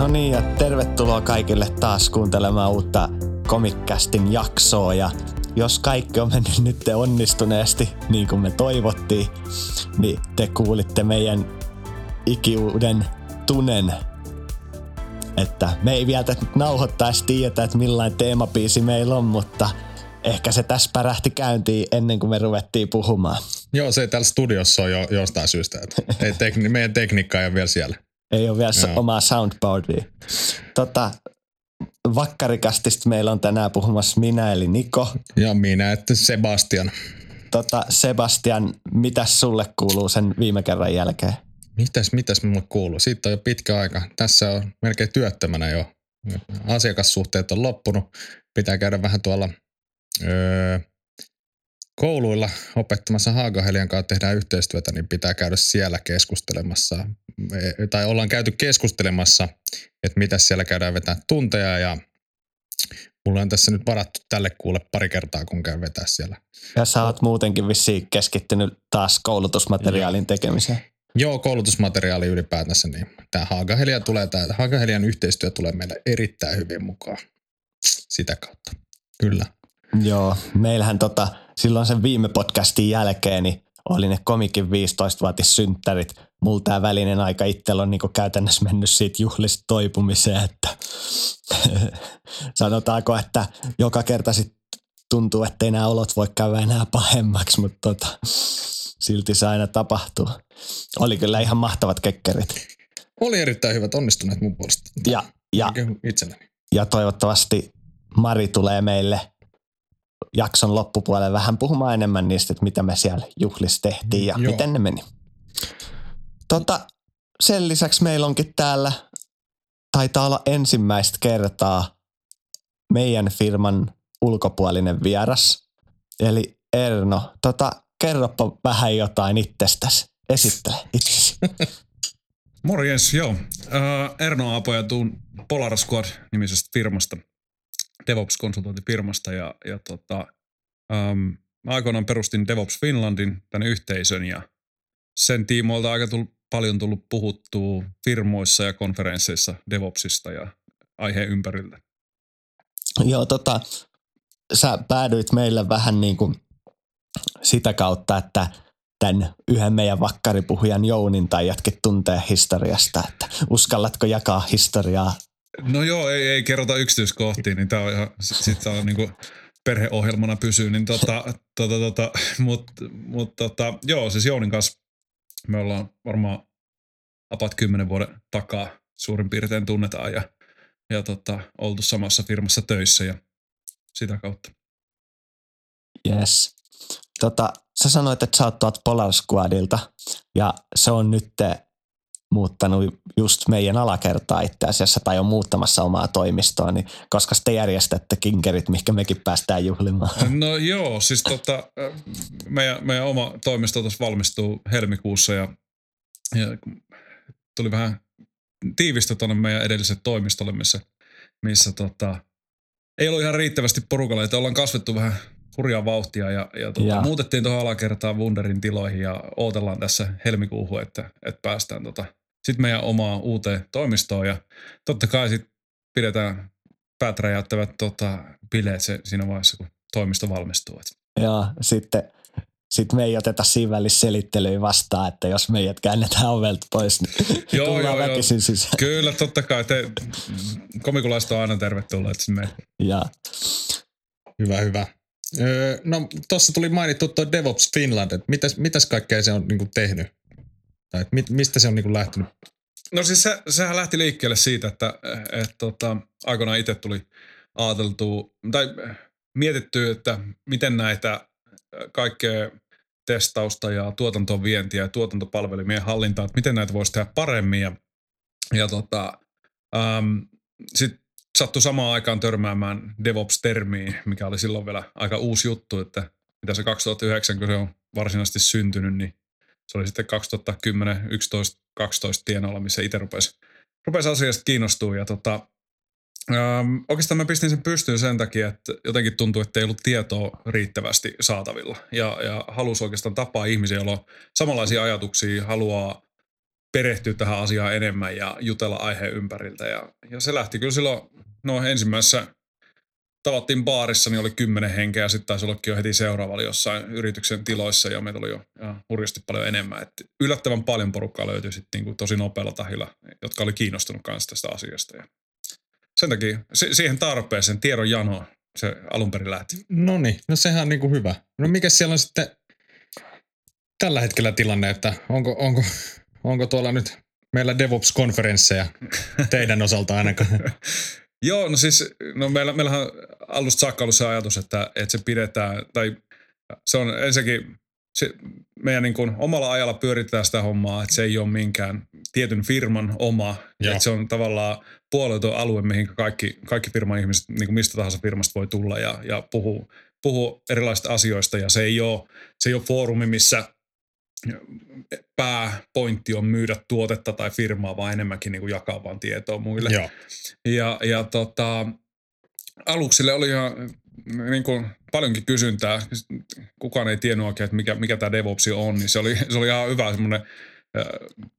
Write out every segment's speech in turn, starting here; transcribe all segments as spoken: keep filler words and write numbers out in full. No niin, ja tervetuloa kaikille taas kuuntelemaan uutta Komikcastin jaksoa. Ja jos kaikki on mennyt nyt onnistuneesti, niin kuin me toivottiin, niin te kuulitte meidän ikiuuden tunen. Että me ei vielä nauhoittaisi tiedetä, että millainen teemabiisi meillä on, mutta ehkä se tässä pärähti käyntiin ennen kuin me ruvettiin puhumaan. Joo, se täällä studiossa on jo, jostain syystä. Ei tekni, meidän tekniikka ei ole vielä siellä. Ei ole vielä Joo. omaa soundboardia. Tota, vakkarikastista meillä on tänään puhumassa minä eli Niko. Ja minä, että Sebastian. Tota, Sebastian, mitäs sulle kuuluu sen viime kerran jälkeen? Mitäs, mitäs minulle kuuluu? Siitä on jo pitkä aika. Tässä on melkein työttömänä jo. Asiakassuhteet on loppunut. Pitää käydä vähän tuolla öö, kouluilla opettamassa Haaga-Helian kanssa, tehdään yhteistyötä, niin pitää käydä siellä keskustelemassa. Me, tai ollaan käyty keskustelemassa, että mitä siellä käydään vetämään tunteja. Ja mulla on tässä nyt varattu tälle kuulle pari kertaa, kun käyn vetää siellä. Ja sä oot muutenkin vissiin keskittynyt taas koulutusmateriaalin tekemiseen. Joo, koulutusmateriaali ylipäätänsä, niin tämä Haaga-Helia tulee, tämä Haaga-Helian yhteistyö tulee meille erittäin hyvin mukaan sitä kautta, kyllä. Joo, meillähän tota, silloin sen viime podcastin jälkeen niin oli ne Komikin viisitoistavuotissynttärit. Mulla tämä välinen aika itsellä on niinku käytännössä mennyt siitä juhlista toipumiseen, että sanotaanko, että joka kerta sit tuntuu, ettei nämä olot voi käydä enää pahemmaksi, mutta tota... silti se aina tapahtuu. Oli kyllä ihan mahtavat kekkerit. Oli erittäin hyvät, onnistuneet mun puolesta. Ja, ja, ja toivottavasti Mari tulee meille jakson loppupuolelle vähän puhumaan enemmän niistä, että mitä me siellä juhlissa tehtiin ja Joo. miten ne meni. Tota, sen lisäksi meillä onkin täällä, taitaa olla ensimmäistä kertaa meidän firman ulkopuolinen vieras, eli Erno. Tota, kerropa vähän jotain itsestäsi. Esittele itsesi. Morjens, joo. Äh, Erno Aapoja tuun Polar Squad -nimisestä firmasta, DevOps-konsultointifirmasta. Ja, ja tota, ähm, aikoinaan perustin DevOps Finlandin, tämän yhteisön, ja sen tiimoilta aika tullut, paljon tullut puhuttua firmoissa ja konferensseissa DevOpsista ja aiheen ympärillä. Joo, tota, sä päädyit meille vähän niin kuin sitä kautta, että tämän yhden meidän vakkaripuhujan Jounin tai jatket tuntee historiasta, että uskallatko jakaa historiaa? No joo, ei, ei kerrota yksityiskohtiin, niin tämä on ihan, sit tää on niinku perheohjelmana pysyy, niin tota, tota, tota, mut, mut tota, joo, siis Jounin kanssa me ollaan varmaan apat kymmenen vuoden takaa suurin piirtein tunnetaan ja, ja tota, oltu samassa firmassa töissä ja sitä kautta. Yes. Tota, sä sanoit, että sä oot tuolta Polar Squadilta ja se on nyt muuttanut just meidän alakertaa itse asiassa tai on muuttamassa omaa toimistoa, niin koska te järjestätte kinkerit, mihinkä mekin päästään juhlimaan? No joo, siis tota, meidän, meidän oma toimisto tuossa valmistuu helmikuussa ja, ja tuli vähän tiivistä tuonne meidän edelliselle toimistolle, missä, missä tota, ei ollut ihan riittävästi porukalla, että ollaan kasvettu vähän hurjaa vauhtia ja, ja, tuota, ja muutettiin tuohon alakertaan Wunderin tiloihin ja odotellaan tässä helmikuuhun, että, että päästään tota, sitten meidän omaa uuteen toimistoon ja totta kai sitten pidetään päät räjäyttävät tota, bileet se, siinä vaiheessa, kun toimisto valmistuu. Joo, sitten sit me ei oteta siinä välissä selittelyä vastaan, että jos meidät käännetään ovelta pois, niin joo, tullaan joo, väkisin joo. sisään. Kyllä, totta kai. Te, komikulaiset on aina tervetulleet sinne. Joo. Hyvä, hyvä. No tuossa tuli mainittu tuo DevOps Finland, että mitäs, mitäs kaikkea se on niinku tehnyt? Tai mit, mistä se on niinku lähtenyt? No siis se, sehän lähti liikkeelle siitä, että et, tota, aikoinaan itse tuli ajateltua tai mietittyä, että miten näitä kaikkea testausta ja tuotantoon vientiä ja tuotantopalvelimien hallintaa, että miten näitä voisi tehdä paremmin. Ja, ja tota, äm, sit sattui samaan aikaan törmäämään DevOps-termiin, mikä oli silloin vielä aika uusi juttu, että mitä se kaksituhattayhdeksän, kun se on varsinaisesti syntynyt, niin se oli sitten kaksituhattakymmenen, yksitoista, kaksitoista tienoilla, missä itse rupesi, rupesi asiasta kiinnostua. Ja tota, ähm, oikeastaan mä pistin sen pystyyn sen takia, että jotenkin tuntui, että ei ollut tietoa riittävästi saatavilla. Ja, ja halusi oikeastaan tapaa ihmisiä, joilla on samanlaisia ajatuksia, haluaa perehtyä tähän asiaan enemmän ja jutella aiheen ympäriltä. Ja, ja se lähti kyllä silloin, no ensimmäisessä tavattiin baarissa, niin oli kymmenen henkeä, sitten taisi ollakin jo heti seuraavalla jossain yrityksen tiloissa, ja meitä oli jo hurjasti paljon enemmän. Et yllättävän paljon porukkaa löytyi sitten niinku tosi nopealla tahilla, jotka oli kiinnostunut kanssa tästä asiasta. Ja sen takia si- siihen tarpeeseen tiedon janoon se alun perin lähti. No niin, no sehän on niinku hyvä. No mikä siellä on sitten tällä hetkellä tilanne, että onko, onko, onko tuolla nyt meillä DevOps-konferensseja teidän osalta ainakaan? Joo, no siis no meillä, meillähän alusta saakka ollut se ajatus, että, että se pidetään, tai se on ensinnäkin, se, meidän niin kuin omalla ajalla pyöritään sitä hommaa, että se ei ole minkään tietyn firman oma, Joo. että se on tavallaan puolueeton alue, mihin kaikki, kaikki firman ihmiset, niin kuin mistä tahansa firmasta voi tulla ja, ja puhua, puhua erilaisista asioista, ja se ei ole, se ei ole foorumi, missä pääpointti on myydä tuotetta tai firmaa, vaan enemmänkin niin kuin jakaa vaan tietoa muille. Joo. Ja, ja tota, aluksille oli ihan niin kuin paljonkin kysyntää. Kukaan ei tiennyt oikein, että mikä, mikä tämä DevOps on, niin se oli, se oli ihan hyvä semmoinen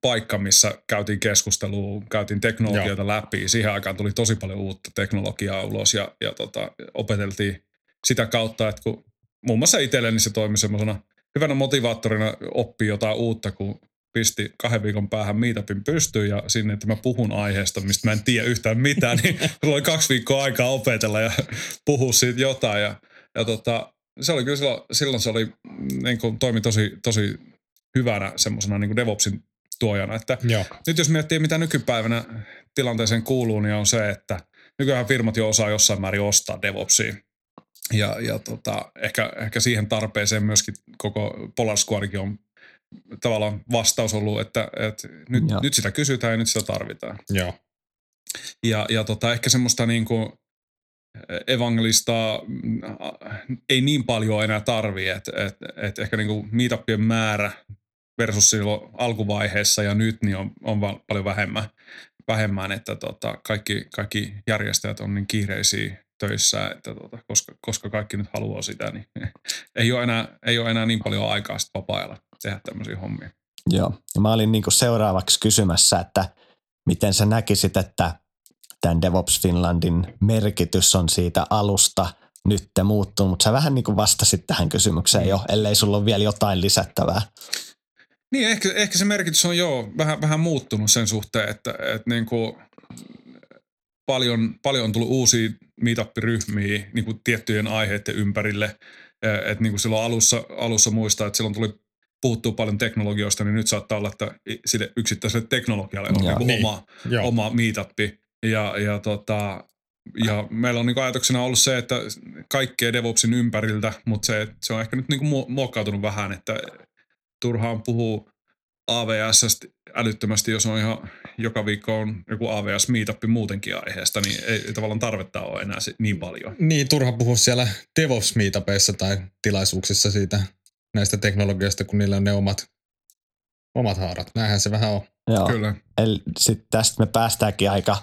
paikka, missä käytiin keskustelua, käytiin teknologioita Joo. läpi. Siihen aikaan tuli tosi paljon uutta teknologiaa ulos ja, ja tota, opeteltiin sitä kautta, että kun muun muassa itselleni se toimi semmoisena hyvänä motivaattorina oppii jotain uutta, kun pisti kahden viikon päähän meetupin pystyyn ja sinne, että mä puhun aiheesta, mistä mä en tiedä yhtään mitään, niin mulla oli kaksi viikkoa aikaa opetella ja puhua siitä jotain. Ja, ja tota, se oli kyllä silloin, silloin se oli, niin kuin toimi tosi, tosi hyvänä semmoisena niin kuin DevOpsin tuojana. Että nyt jos miettii, mitä nykypäivänä tilanteeseen kuuluu, niin on se, että nykyään firmat jo osaa jossain määrin ostaa DevOpsia. Ja, ja tota, ehkä, ehkä siihen tarpeeseen myöskin koko Polar Squadkin on tavallaan vastaus ollut, että, että nyt, nyt sitä kysytään ja nyt sitä tarvitaan. Joo. Ja, ja tota, ehkä semmoista niin kuin evangelistaa ei niin paljon enää tarvitse, että et, et ehkä niin kuin meetupien määrä versus silloin alkuvaiheessa ja nyt niin on, on paljon vähemmän, vähemmän että tota, kaikki, kaikki järjestäjät on niin kiireisiä töissä, että tuota, koska, koska kaikki nyt haluaa sitä, niin ei ole enää, ei ole enää niin paljon aikaa sitten vapaa-ajalla tehdä tämmöisiä hommia. Joo, ja mä olin niinku seuraavaksi kysymässä, että miten sä näkisit, että tämän DevOps Finlandin merkitys on siitä alusta nyt muuttunut, mutta sä vähän niinku vastasit tähän kysymykseen jo, ellei sulla ole vielä jotain lisättävää. Niin, ehkä, ehkä se merkitys on joo vähän, vähän muuttunut sen suhteen, että, että niinku paljon, paljon on tullut uusia meetup-ryhmiä niin kuin tiettyjen aiheiden ympärille. Et niin kuin silloin alussa, alussa muistaa, että silloin tuli puhuttua paljon teknologioista, niin nyt saattaa olla, että sille yksittäiselle teknologialle on ja, niin niin. oma, oma meetup. Ja, ja, tota, ja meillä on niin kuin ajatuksena ollut se, että kaikkea DevOpsin ympäriltä, mutta se, se on ehkä nyt niin kuin muokkautunut vähän, että turhaan puhuu A W S:stä älyttömästi, jos on ihan joka viikko on joku A W S-meetuppi muutenkin aiheesta, niin ei tavallaan tarvetta ole enää niin paljon. Niin, turha puhua siellä DevOps-meetupeissa tai tilaisuuksissa siitä näistä teknologioista, kun niillä on ne omat, omat haarat. Näinhän se vähän on. Joo. Kyllä. Eli sit tästä me päästäänkin aika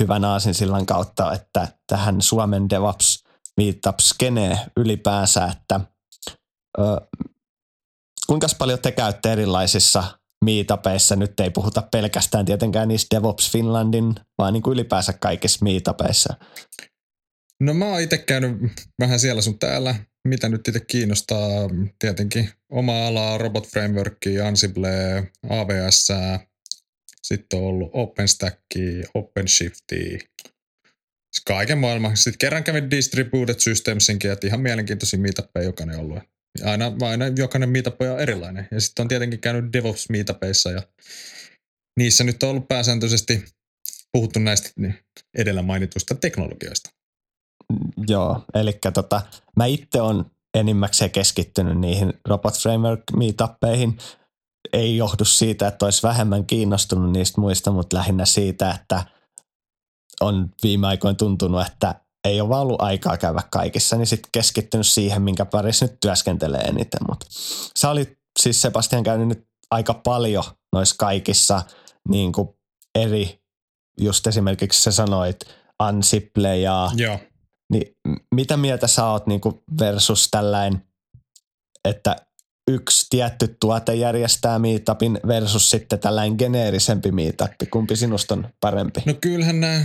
hyvän aasinsillan kautta, että tähän Suomen DevOps-meetup-skeneen ylipäänsä, että ö, kuinka paljon te käytte erilaisissa meetupeissa, nyt ei puhuta pelkästään tietenkään niistä DevOps Finlandin, vaan niin kuin ylipäänsä kaikissa meetupeissa. No mä oon itse käynyt vähän siellä sun täällä, mitä nyt itse kiinnostaa tietenkin. Oma alaa, Robot Framework, Ansible, A W S, sitten on ollut OpenStack, OpenShift, kaiken maailman. Sitten kerran kävin Distributed Systeminkin, että ihan mielenkiintoisia meetupeja jokainen ollut. Aina, aina jokainen meetup on erilainen. Ja sitten on tietenkin käynyt DevOps-meetupeissa ja niissä nyt on ollut pääsääntöisesti puhuttu näistä edellä mainituista teknologioista. Joo, eli tota, mä itse olen enimmäkseen keskittynyt niihin Robot Framework-meetuppeihin. Ei johdu siitä, että olisi vähemmän kiinnostunut niistä muista, mutta lähinnä siitä, että on viime aikoina tuntunut, että ei ole vaan ollut aikaa käydä kaikissa, niin sitten keskittynyt siihen, minkä parissa nyt työskentelee eniten. Mut sä olit siis Sebastian käynyt nyt aika paljon noissa kaikissa niin kuin eri, just esimerkiksi sä sanoit Ansible ja Joo. Niin, mitä mieltä sä oot niin kuin versus tällainen, että yksi tietty tuote järjestää meetupin versus sitten tällainen geneerisempi meetup. Kumpi sinusta on parempi? No kyllähän nämä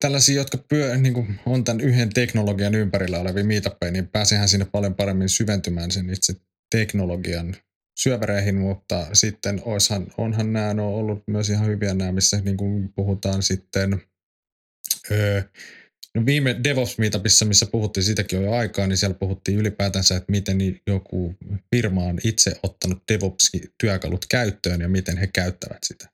tällaisia, jotka pyö, niin kuin on tämän yhden teknologian ympärillä olevia meetuppeja, niin pääsehän sinne paljon paremmin syventymään sen itse teknologian syövereihin, mutta sitten oishan, onhan nämä no, ollut myös ihan hyviä nämä, missä niin kuin puhutaan sitten öö, no viime DevOps Meetupissa, missä puhuttiin sitäkin jo aikaa, niin siellä puhuttiin ylipäätänsä, että miten joku firma on itse ottanut DevOps-työkalut käyttöön ja miten he käyttävät sitä.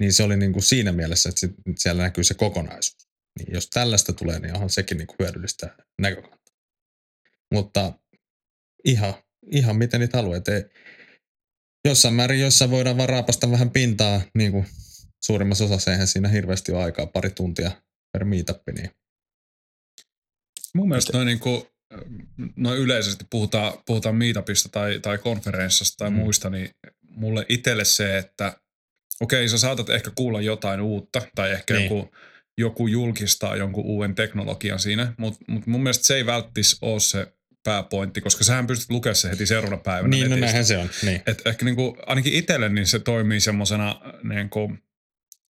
Niin se oli niin kuin siinä mielessä, että siellä näkyy se kokonaisuus. Niin jos tällaista tulee, niin onhan sekin niin kuin hyödyllistä näkökantaa. Mutta ihan, ihan miten niitä haluaa. Jossain määrin, jossa voidaan vaan raapasta vähän pintaa, niin kuin suurimmassa osassa eihän siinä hirveästi ole aikaa, pari tuntia per meetup, niin mun mielestä noin niinku, noin yleisesti puhutaan, puhutaan meetupista tai, tai konferenssista tai mm. muista, niin mulle itselle se, että okei, okay, sä saatat ehkä kuulla jotain uutta tai ehkä niin. joku, joku julkistaa jonkun uuden teknologian siinä, mutta mut mun mielestä se ei välttis ole se pääpointti, koska sähän pystyt lukemaan se heti seuraavana päivänä. Niin, netistä. No näinhän se on. Niin. Et ehkä niinku, ainakin itselle niin se toimii semmosena, niinku,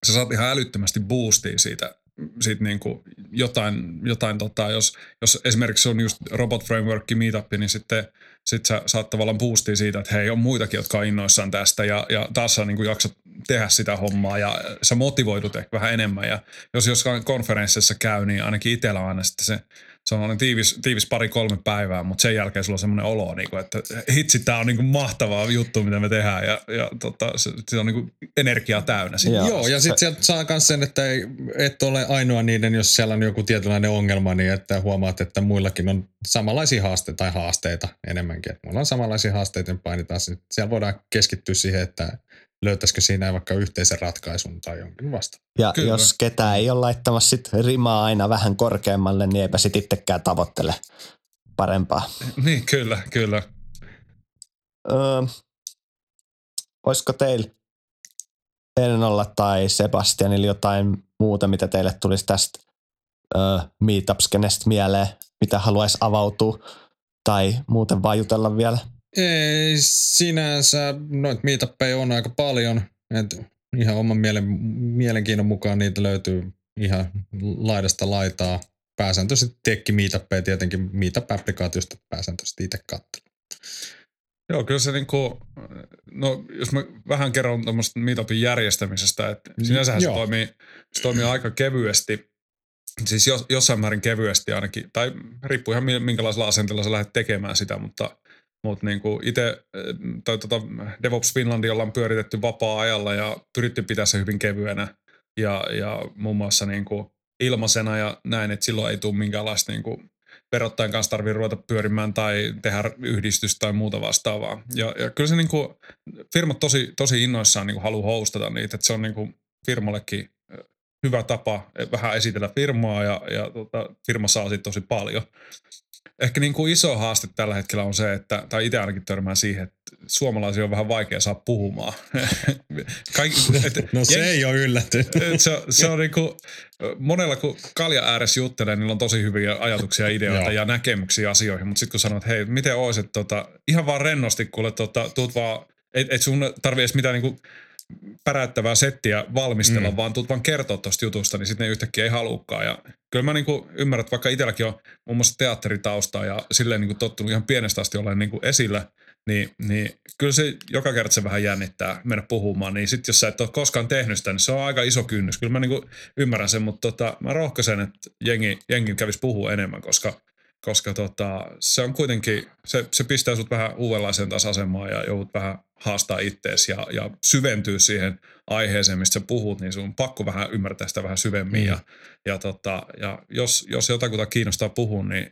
sä saat ihan älyttömästi boostia siitä. Sitten niin kuin jotain, jotain tota, jos, jos esimerkiksi on just Robot Framework meetup, niin sitten sit sä saat tavallaan boostia siitä, että hei, on muitakin, jotka on innoissaan tästä ja, ja taas sä niin kuin jaksat tehdä sitä hommaa ja sä motivoidut ehkä vähän enemmän. Ja jos jossain konferenssissa käy, niin ainakin itsellä on aina sitten se, se on tiivis, tiivis pari-kolme päivää, mutta sen jälkeen sulla on semmoinen olo, niin kuin, että hitsi, tää on niin kuin mahtavaa juttu, mitä me tehdään ja, ja tota, se, se on niin kuin energiaa täynnä. Joo, Joo ja sitten sieltä saa myös sen, että ei, et ole ainoa niiden, jos siellä on joku tietynlainen ongelma, niin että huomaat, että muillakin on samanlaisia haasteita tai haasteita enemmänkin. Että mulla on samanlaisia haasteita, niin painitaan. Siellä voidaan keskittyä siihen, että löytäisikö siinä vaikka yhteisen ratkaisun tai jonkin vasta. Ja Kyllä. jos ketään ei ole laittamassa sit rimaa aina vähän korkeammalle, niin eipä sit itsekään tavoittele parempaa. Niin, kyllä, kyllä. Öö, olisiko teillä Ernolla tai Sebastianilla jotain muuta, mitä teille tulisi tästä öö, meetup-skenestä mieleen, mitä haluaisi avautua tai muuten vaan jutella vielä? Ei sinänsä, noita meetuppeja on aika paljon, että ihan oman mielen, mielenkiinnon mukaan niitä löytyy ihan laidasta laitaa. Pääsääntöisesti tekki-meetuppeja tietenkin, meetup-applikaatiosta pääsääntöisesti itse katsella. Joo, kyllä se niinku, no jos mä vähän kerron tuommoista meetupin järjestämisestä, että sinänsähän se toimii, se toimii aika kevyesti. Siis jos, jossain määrin kevyesti ainakin, tai riippuu ihan minkälaisella asenteella sä lähdet tekemään sitä, mutta Mutta niinku itse tota, DevOps Finlandia ollaan pyöritetty vapaa-ajalla ja pyritty pitää se hyvin kevyenä ja, ja muun muassa niinku ilmaisena ja näin, että silloin ei tule minkäänlaista niinku verottajan kanssa tarvitse ruveta pyörimään tai tehdä yhdistystä tai muuta vastaavaa. Ja, ja kyllä se niinku, firmat tosi, tosi innoissaan niinku haluaa hostata niitä, että se on niinku firmallekin hyvä tapa vähän esitellä firmaa ja, ja tota, firma saa siitä tosi paljon. Ehkä niin kuin iso haaste tällä hetkellä on se, että, tai itse ainakin törmää siihen, että suomalaisia on vähän vaikea saa puhumaan. Kaikki, et, no se jen, ei ole yllättynyt. Se, se on niin kuin, monella kun kalja ääressä juttelee, niillä on tosi hyviä ajatuksia, ideoita ja näkemyksiä asioihin, mutta sitten kun sanot, hei, miten ois, että tota, ihan vaan rennosti, kuule, tota, tuut vaan, et, et sun tarvii edes mitään niin kuin päräyttävää settiä valmistella, mm. vaan tuut vaan kertoa tuosta jutusta, niin sitten ne yhtäkkiä ei haluukaan. Ja kyllä mä niinku ymmärrän, että vaikka itselläkin on muun muassa teatteritaustaa ja silleen niinku tottunut ihan pienestä asti olemaan niinku esillä, niin, niin kyllä se joka kerta se vähän jännittää mennä puhumaan. Niin sitten jos sä et ole koskaan tehnyt sitä, niin se on aika iso kynnys. Kyllä mä niinku ymmärrän sen, mutta tota, mä rohkaisen, että jengi, jengi kävisi puhua enemmän, koska, koska tota, se on kuitenkin, se, se pistää sut vähän uudenlaiseen taas asemaan ja joudut vähän haastaa ittees ja, ja syventyä siihen aiheeseen, mistä sä puhut, niin sun on pakko vähän ymmärtää sitä vähän syvemmin. Mm. Ja, ja, tota, ja jos, jos jotakuta kiinnostaa puhua, niin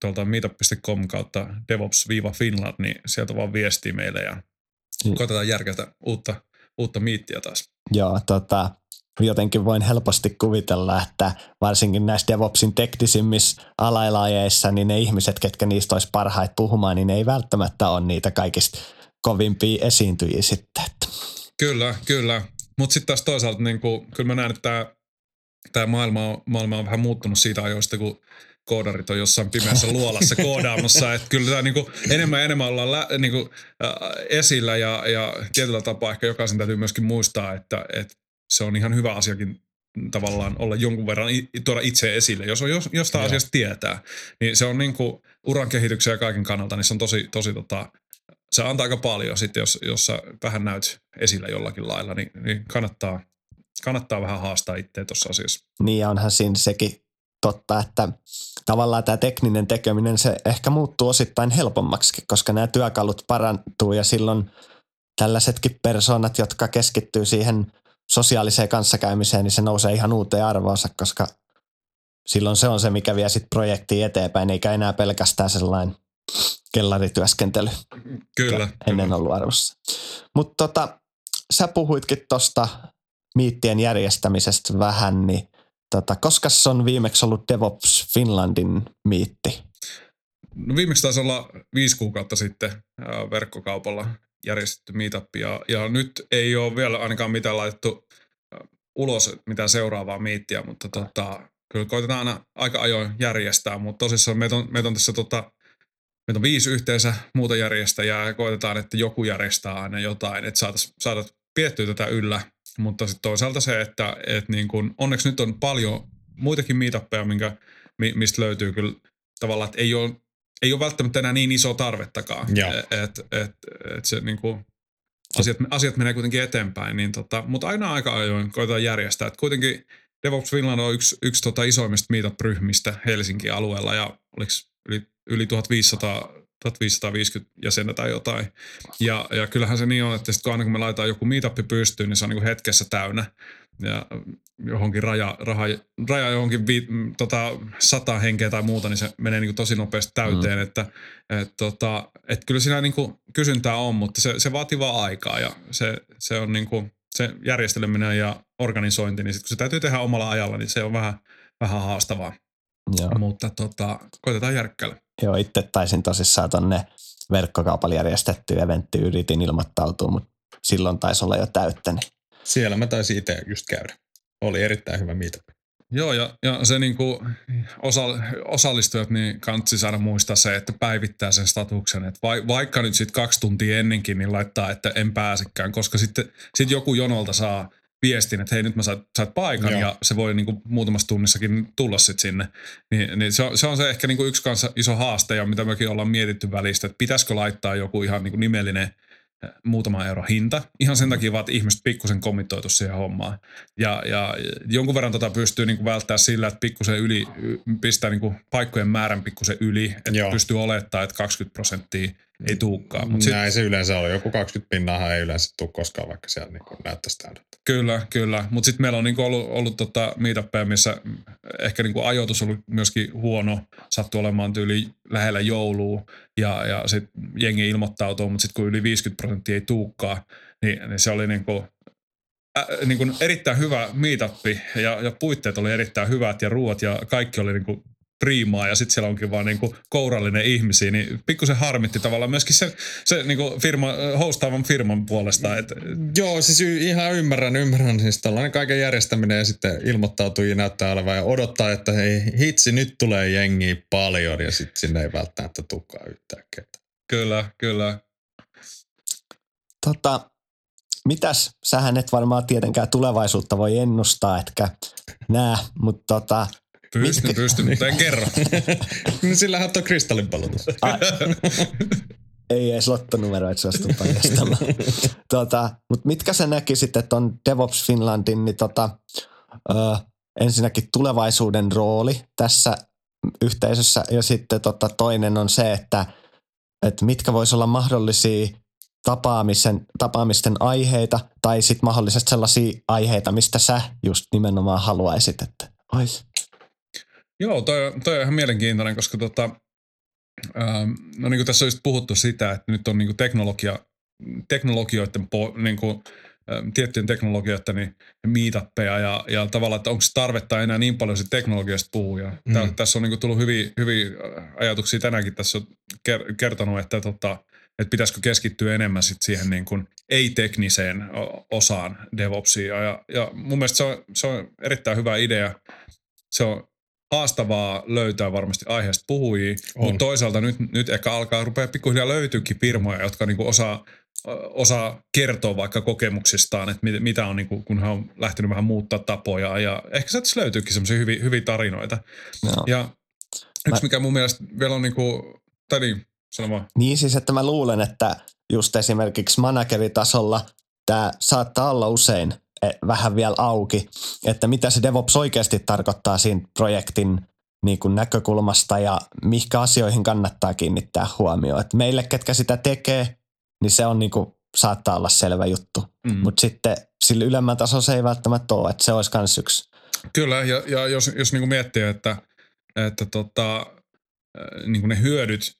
tuolta meetup piste com kautta devops-finland, niin sieltä vaan viestii meille ja mm. koitetaan järkätä uutta, uutta miittiä taas. Joo, tota, jotenkin voin helposti kuvitella, että varsinkin näissä DevOpsin teknisimmissä alailajeissa, niin ne ihmiset, ketkä niistä olisi parhaita puhumaan, niin ne ei välttämättä ole niitä kaikista kovimpia esiintyjiä sitten. Kyllä, kyllä. Mutta sitten taas toisaalta, niin kun, kyllä mä näen, että tämä maailma on, maailma on vähän muuttunut siitä ajoista, kun, koodarit on jossain pimeässä luolassa koodaamassa, että kyllä tämä niinku enemmän ja enemmän ollaan lä, niinku, äh, esillä ja, ja tietyllä tapaa ehkä jokaisen täytyy myöskin muistaa, että et se on ihan hyvä asiakin tavallaan olla jonkun verran, tuoda itse esille, jos on jos, jostain Joo. asiasta tietää, niin se on niinku uran kehityksen ja kaiken kannalta, niin se on tosi, tosi tota, se antaa aika paljon sitten, jos, jos sä vähän näyt esillä jollakin lailla, niin, niin kannattaa, kannattaa vähän haastaa itseä tuossa asiassa. Niin ja onhan siinä sekin totta, että tavallaan tämä tekninen tekeminen, se ehkä muuttuu osittain helpommaksi, koska nämä työkalut parantuu ja silloin tällaisetkin persoonat, jotka keskittyy siihen sosiaaliseen kanssakäymiseen, niin se nousee ihan uuteen arvoonsa, koska silloin se on se, mikä vie sit projektia eteenpäin, eikä enää pelkästään sellainen kellarityöskentely. Kyllä. Ennen kyllä. ollut arvossa. Mutta tota, sä puhuitkin tuosta miittien järjestämisestä vähän, niin tota, koska se on viimeksi ollut DevOps Finlandin miitti? No viimeksi taisi olla viisi kuukautta sitten äh, verkkokaupalla järjestetty meetup ja, ja nyt ei ole vielä ainakaan mitään laitettu äh, ulos mitään seuraavaa miittiä, mutta tota, kyllä koitetaan aina aika ajoin järjestää, mutta tosissaan meitä on, meitä on tässä tota, meitä on viisi yhteensä muuta järjestäjää ja koitetaan, että joku järjestää aina jotain, että saataisiin saada piettyä tätä yllä. Mutta sitten toisaalta se, että et niin kun, onneksi nyt on paljon muitakin meetuppeja, minkä, mi, mistä löytyy kyllä tavallaan, että ei ole, ei ole välttämättä enää niin iso tarvettakaan. Että et, et se niin kun, asiat, asiat menee kuitenkin eteenpäin, niin tota, mutta aina aika ajoin koitetaan järjestää. Et kuitenkin DevOps Finland on yksi, yksi tota isoimmista meetup-ryhmistä Helsingin alueella ja oliko yli, yli tuhatviisisataa tuhatviisisataaviisikymmentä jäsentä tai jotain. Ja, ja kyllähän se niin on, että sit kun aina kun me laitetaan joku meetuppi pystyyn, niin se on niin kuin hetkessä täynnä. Ja johonkin raja, raha, raja johonkin vi, tota, sata henkeä tai muuta, niin se menee niin kuin tosi nopeasti täyteen. Mm. Että et, tota, et kyllä siinä niin kuin kysyntää on, mutta se, se vaatii vaan aikaa. Ja se, se on niin kuin, se järjesteleminen ja organisointi, niin sit kun se täytyy tehdä omalla ajalla, niin se on vähän, vähän haastavaa. Joo. Mutta tota, koitetaan järkkäillä. Joo, itse taisin tosissaan tonne verkkokaupalla järjestettyyn eventtiin yritin ilmoittautua, mutta silloin taisi olla jo täyttänyt. Siellä mä taisin itse just käydä. Oli erittäin hyvä meetup. Joo, ja, ja se niinku osa, osallistujat, niin kannattaisi aina muistaa se, että päivittää sen statuksen. Että vaikka nyt sitten kaksi tuntia ennenkin, niin laittaa, että en pääsekään, koska sitten sit joku jonolta saa viestin, että hei nyt mä sait, sait paikan Joo. ja se voi niinku muutamassa tunnissakin tulla sitten sinne. Niin, niin se, on, se on se ehkä niinku yksi kanssa iso haaste ja mitä mekin ollaan mietitty välistä, että pitäisikö laittaa joku ihan niinku nimellinen muutama euro hinta. Ihan sen takia vaan, että ihmiset pikkusen komitoitu siihen hommaan. Ja, ja jonkun verran tota pystyy niinku välttämään sillä, että pikkusen yli, pistää niinku paikkojen määrän pikkusen yli, että Joo. pystyy olettamaan, että kaksikymmentä prosenttia ei tulekaan. Mut näin sit, se yleensä on. Joku kaksikymmentä pinnaahan ei yleensä tule koskaan, vaikka siellä niinku näyttäisi täydeltä. Kyllä, kyllä. Mutta sitten meillä on niinku ollut, ollut tota meetuppeja, missä ehkä niinku ajoitus on ollut myöskin huono. Sattuu olemaan tyyli lähellä joulua ja, ja sitten jengi ilmoittautuu, mutta sitten kun yli viisikymmentä prosenttia ei tulekaan, niin, niin se oli niinku, ä, niinku erittäin hyvä meetuppi ja, ja puitteet oli erittäin hyvät ja ruuat ja kaikki oli niinku priimaa ja sitten siellä onkin vaan niinku kourallinen ihmisiä, niin pikkusen harmitti tavallaan myöskin se, se niinku firma, hostaavan firman puolesta. Et joo, siis y- ihan ymmärrän, ymmärrän. Siis tällainen kaiken järjestäminen ja sitten ilmoittautujia näyttää olevan ja odottaa, että hei, hitsi, nyt tulee jengiä paljon ja sitten sinne ei välttämättä tulekaan yhtään ketään. Kyllä, kyllä. Tota, mitäs? Sähän et varmaan tietenkään tulevaisuutta voi ennustaa, etkä nää, mutta tota... Pystyn, pystyn, mutta en kerro. Sillähän on kristallinpallotus. Ei edes lottonumero, et suostu paljastamaan. Tota, mutta mitkä sä näkisit, että on DevOps Finlandin niin tota, ö, ensinnäkin tulevaisuuden rooli tässä yhteisössä ja sitten tota, toinen on se, että et mitkä vois olla mahdollisia tapaamisen, tapaamisten aiheita tai sitten mahdollisesti sellaisia aiheita, mistä sä just nimenomaan haluaisit, että ois. Joo, toi, toi on ihan mielenkiintoinen, koska tota, ähm, no niin kuin tässä on just puhuttu sitä, että nyt on niin kuin teknologia, teknologioiden, po, niin kuin, ähm, tiettyjen teknologioiden niin meetuppeja ja, ja tavallaan, että onko se tarvetta enää niin paljon siitä teknologiasta puhua. Mm. Tä, tässä on niin kuin tullut hyviä, hyviä ajatuksia tänäänkin, tässä on kertonut, että, tota, että pitäisikö keskittyä enemmän sit siihen niin kuin ei-tekniseen osaan DevOpsia ja, ja mun mielestä se on, se on erittäin hyvä idea. Se on haastavaa löytää varmasti aiheesta puhujia, on. Mutta toisaalta nyt, nyt ehkä alkaa rupeaa pikkuhiljaa löytyykin firmoja, jotka niinku osaa, osaa kertoa vaikka kokemuksistaan, että mit, mitä on, niinku, kun hän on lähtenyt vähän muuttaa tapoja ja ehkä sieltä löytyykin semmoisia hyviä, hyviä tarinoita. No. Ja yksi, mikä mun mielestä vielä on, niinku, tai niin, sano vaan. Niin siis, että mä luulen, että just esimerkiksi manageritasolla tämä saattaa olla usein vähän vielä auki, että mitä se DevOps oikeasti tarkoittaa siinä projektin niin kuin näkökulmasta ja mihinkä asioihin kannattaa kiinnittää huomioon. Et meille, ketkä sitä tekee, niin se on niin kuin, saattaa olla selvä juttu, mm. mutta sitten sillä ylemmän tasolla se ei välttämättä ole, että se olisi kans yksi. Kyllä, ja, ja jos, jos niin kuin miettii, että, että tota, niin kuin ne hyödyt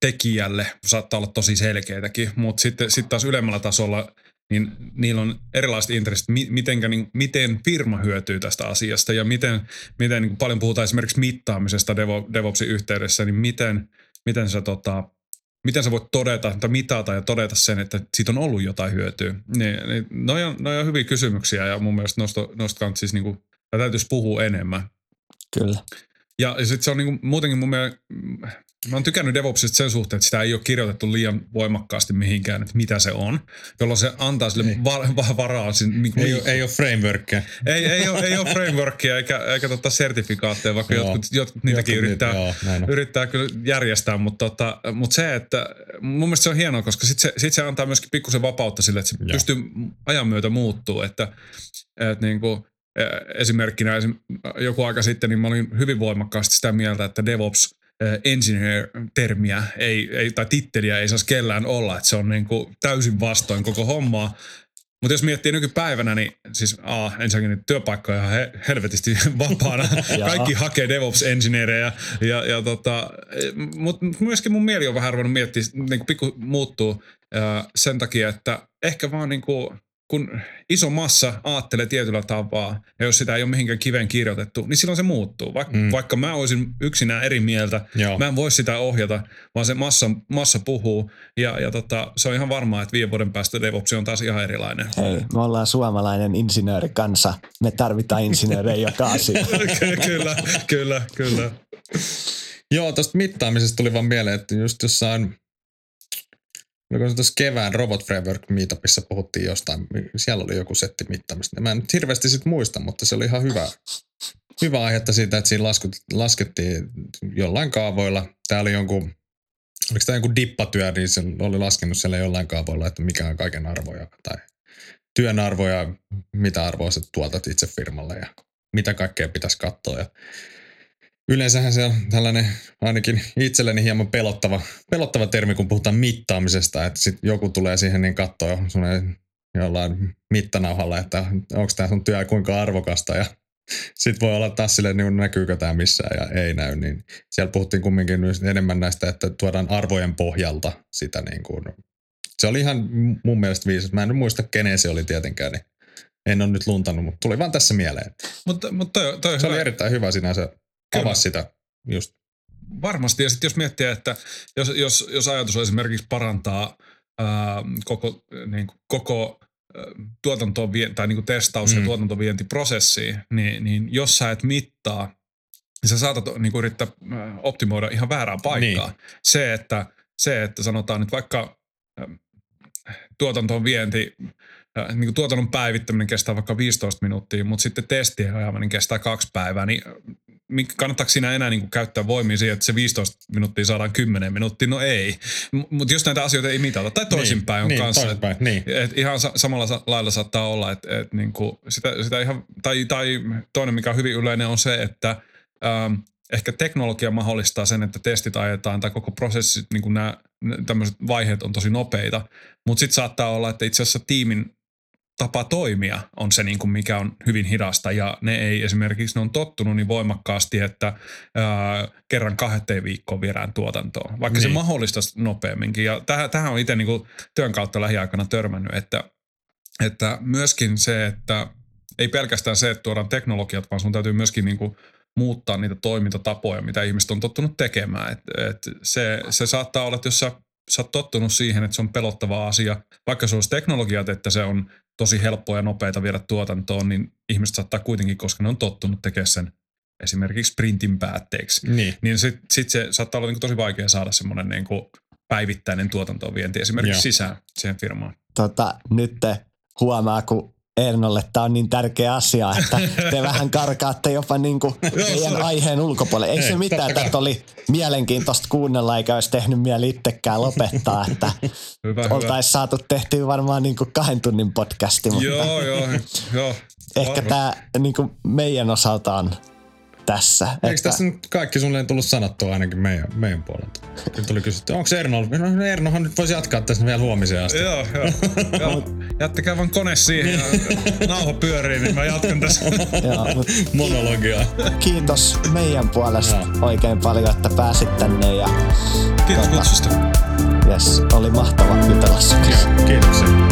tekijälle saattaa olla tosi selkeitäkin, mutta sitten sit taas ylemmällä tasolla niin niillä on erilaiset intressit, mitenkä, niin, miten firma hyötyy tästä asiasta ja miten, miten niin paljon puhutaan esimerkiksi mittaamisesta DevOpsin yhteydessä, niin miten, miten, sä, tota, miten sä voit todeta tai mitata ja todeta sen, että siitä on ollut jotain hyötyä. Niin, niin, noi on, noi on hyviä kysymyksiä ja mun mielestä noista, noista kannattaa siis niin kuin, täytyisi puhua enemmän. Kyllä. Ja sitten se on niinku muutenkin mun mielestä, mä oon tykännyt DevOpsista sen suhteen, että sitä ei ole kirjoitettu liian voimakkaasti mihinkään, että mitä se on, jolloin se antaa sille va- varaa. Niinku, ei, ei ole frameworkia. Ei, ei, ole, ei ole frameworkia eikä, eikä tota sertifikaatteja, vaikka joo, jotkut, jotkut niitäkin jotkut yrittää, nyt, joo, yrittää kyllä järjestää, mutta, tota, mutta se, että mun mielestä se on hienoa, koska sitten se, sit se antaa myöskin pikkusen vapautta sille, että se joo. pystyy ajan myötä muuttuu, että, että niinku, esimerkkinä joku aika sitten, niin mä olin hyvin voimakkaasti sitä mieltä, että DevOps engineer-termiä ei, ei, tai titteliä ei saisi kellään olla, että se on niin kuin täysin vastoin koko hommaa. Mutta jos miettii nykypäivänä, niin siis a, ensinnäkin työpaikkoja on he, helvetisti vapaana. Kaikki hakee DevOps-engineerejä. Ja, ja tota, mutta myöskin mun mieli on vähän ruvennut miettiä, niin kuin pikku muuttuu sen takia, että ehkä vaan niin kuin kun iso massa aattelee tietyllä tapaa, ja jos sitä ei ole mihinkään kiveen kirjoitettu, niin silloin se muuttuu. Vaik- mm. Vaikka mä olisin yksinään eri mieltä, Joo. mä en voi sitä ohjata, vaan se massa, massa puhuu. Ja, ja tota, se on ihan varmaa, että viiden vuoden päästä DevOps on taas ihan erilainen. Hei, me ollaan suomalainen insinöörikansa. Me tarvitaan insinöörejä joka asia. Kyllä, kyllä, kyllä. Joo, tuosta mittaamisesta tuli vaan mieleen, että just jossain kun tuossa kevään Robot Framework meetupissa puhuttiin jostain, siellä oli joku setti mittaamista. Mä en nyt hirveästi sit muista, mutta se oli ihan hyvä, hyvä aihetta siitä, että siinä lasku, laskettiin jollain kaavoilla. Tää oli jonkun, oliko tämä joku dippatyö, niin se oli laskenut siellä jollain kaavoilla, että mikä on kaiken arvoja tai työn arvoja, mitä arvoa sä tuotat itse firmalle ja mitä kaikkea pitäisi katsoa. Ja yleensähän se on tällainen ainakin itselleni hieman pelottava, pelottava termi, kun puhutaan mittaamisesta, että sitten joku tulee siihen niin kattoo jollain mittanauhalla, että onko tämä sun työ kuinka arvokasta ja sitten voi olla taas silleen, niin näkyykö tämä missään ja ei näy, niin siellä puhuttiin kumminkin enemmän näistä, että tuodaan arvojen pohjalta sitä niin kuin. Se oli ihan mun mielestä viisas, mä en muista kenen se oli tietenkään, niin en ole nyt luntanut, mutta tuli vaan tässä mieleen. Mutta, mutta toi, toi se hyvä. Oli erittäin hyvä sinänsä. Avaa sitä just. Varmasti. Ja sitten jos miettii, että jos, jos, jos ajatus on esimerkiksi parantaa ää, koko, niin kuin, koko tuotantoon vie- tai niin kuin testaus- ja mm. tuotantovientiprosessiin, niin, niin jos sä et mittaa, niin sä saatat niin kuin yrittää optimoida ihan väärään paikkaan. Niin. Se, että, se, että sanotaan nyt vaikka ää, tuotantoon vienti, niin kuin tuotannon päivittäminen kestää vaikka viisitoista minuuttia, mutta sitten testien ajaminen kestää kaksi päivää, niin kannattaako siinä enää niin kuin käyttää voimia siihen, että se viisitoista minuuttia saadaan kymmenen minuuttia? No ei. Mutta jos näitä asioita ei mitata, tai toisinpäin on niin, kanssa. Niin, toisinpäin, niin. Et ihan samalla lailla saattaa olla, että et niin kuin sitä, sitä ihan, tai, tai toinen, mikä on hyvin yleinen, on se, että ähm, ehkä teknologia mahdollistaa sen, että testit ajetaan, tai koko prosessi, niin kuin nämä tämmöiset vaiheet on tosi nopeita, mutta sitten saattaa olla, että itse asiassa tiimin tapa toimia on se, niin kuin mikä on hyvin hidasta ja ne ei esimerkiksi, ne on tottunut niin voimakkaasti, että ää, kerran kahteen viikkoon viedään tuotantoon, vaikka niin. se mahdollistaisi nopeamminkin. Ja täh, tähän on itse niin kuin työn kautta lähiaikana törmännyt, että, että myöskin se, että ei pelkästään se, että tuodaan teknologiat, vaan sun täytyy myöskin niin kuin muuttaa niitä toimintatapoja, mitä ihmiset on tottunut tekemään. Et, et se, se saattaa olla, että jos sä, sä oot tottunut siihen, että se on pelottava asia, vaikka se olisi teknologiat, että se on tosi helppoa ja nopeata viedä tuotantoon, niin ihmiset saattaa kuitenkin, koska ne on tottunut tekemään sen esimerkiksi sprintin päätteeksi, niin, niin sitten sit se saattaa olla niin tosi vaikea saada semmoinen niin päivittäinen tuotantoon vienti esimerkiksi Joo. sisään siihen firmaan. Tota, nyt huomaa, kun Ernolle tämä on niin tärkeä asia, että te vähän karkaatte jopa niin kuin teidän aiheen ulkopuolelle. Ei se mitään, että oli mielenkiintoista kuunnella, eikä olisi tehnyt mieli itsekään lopettaa, että oltaisiin saatu tehtyä varmaan niin kuin kahden tunnin podcasti. Mutta joo, joo, joo. Ehkä tämä niin kuin meidän osalta on tässä. Eikö että... tässä nyt kaikki sulle tullut sanottua ainakin meidän, meidän puolelta? Nyt tuli kysytty, onko se Erno? No, Ernohan nyt voisi jatkaa tässä vielä huomiseen asti. Joo, joo. joo. Jättäkää vaan kone siihen ja nauha pyörii, niin mä jatkan tässä joo, monologiaa. Kiitos meidän puolesta ja. Oikein paljon, että pääsit tänne. Ja... Kiitos tuota, kutsusta. Yes, oli mahtava jutella sinua. Kiitoksia.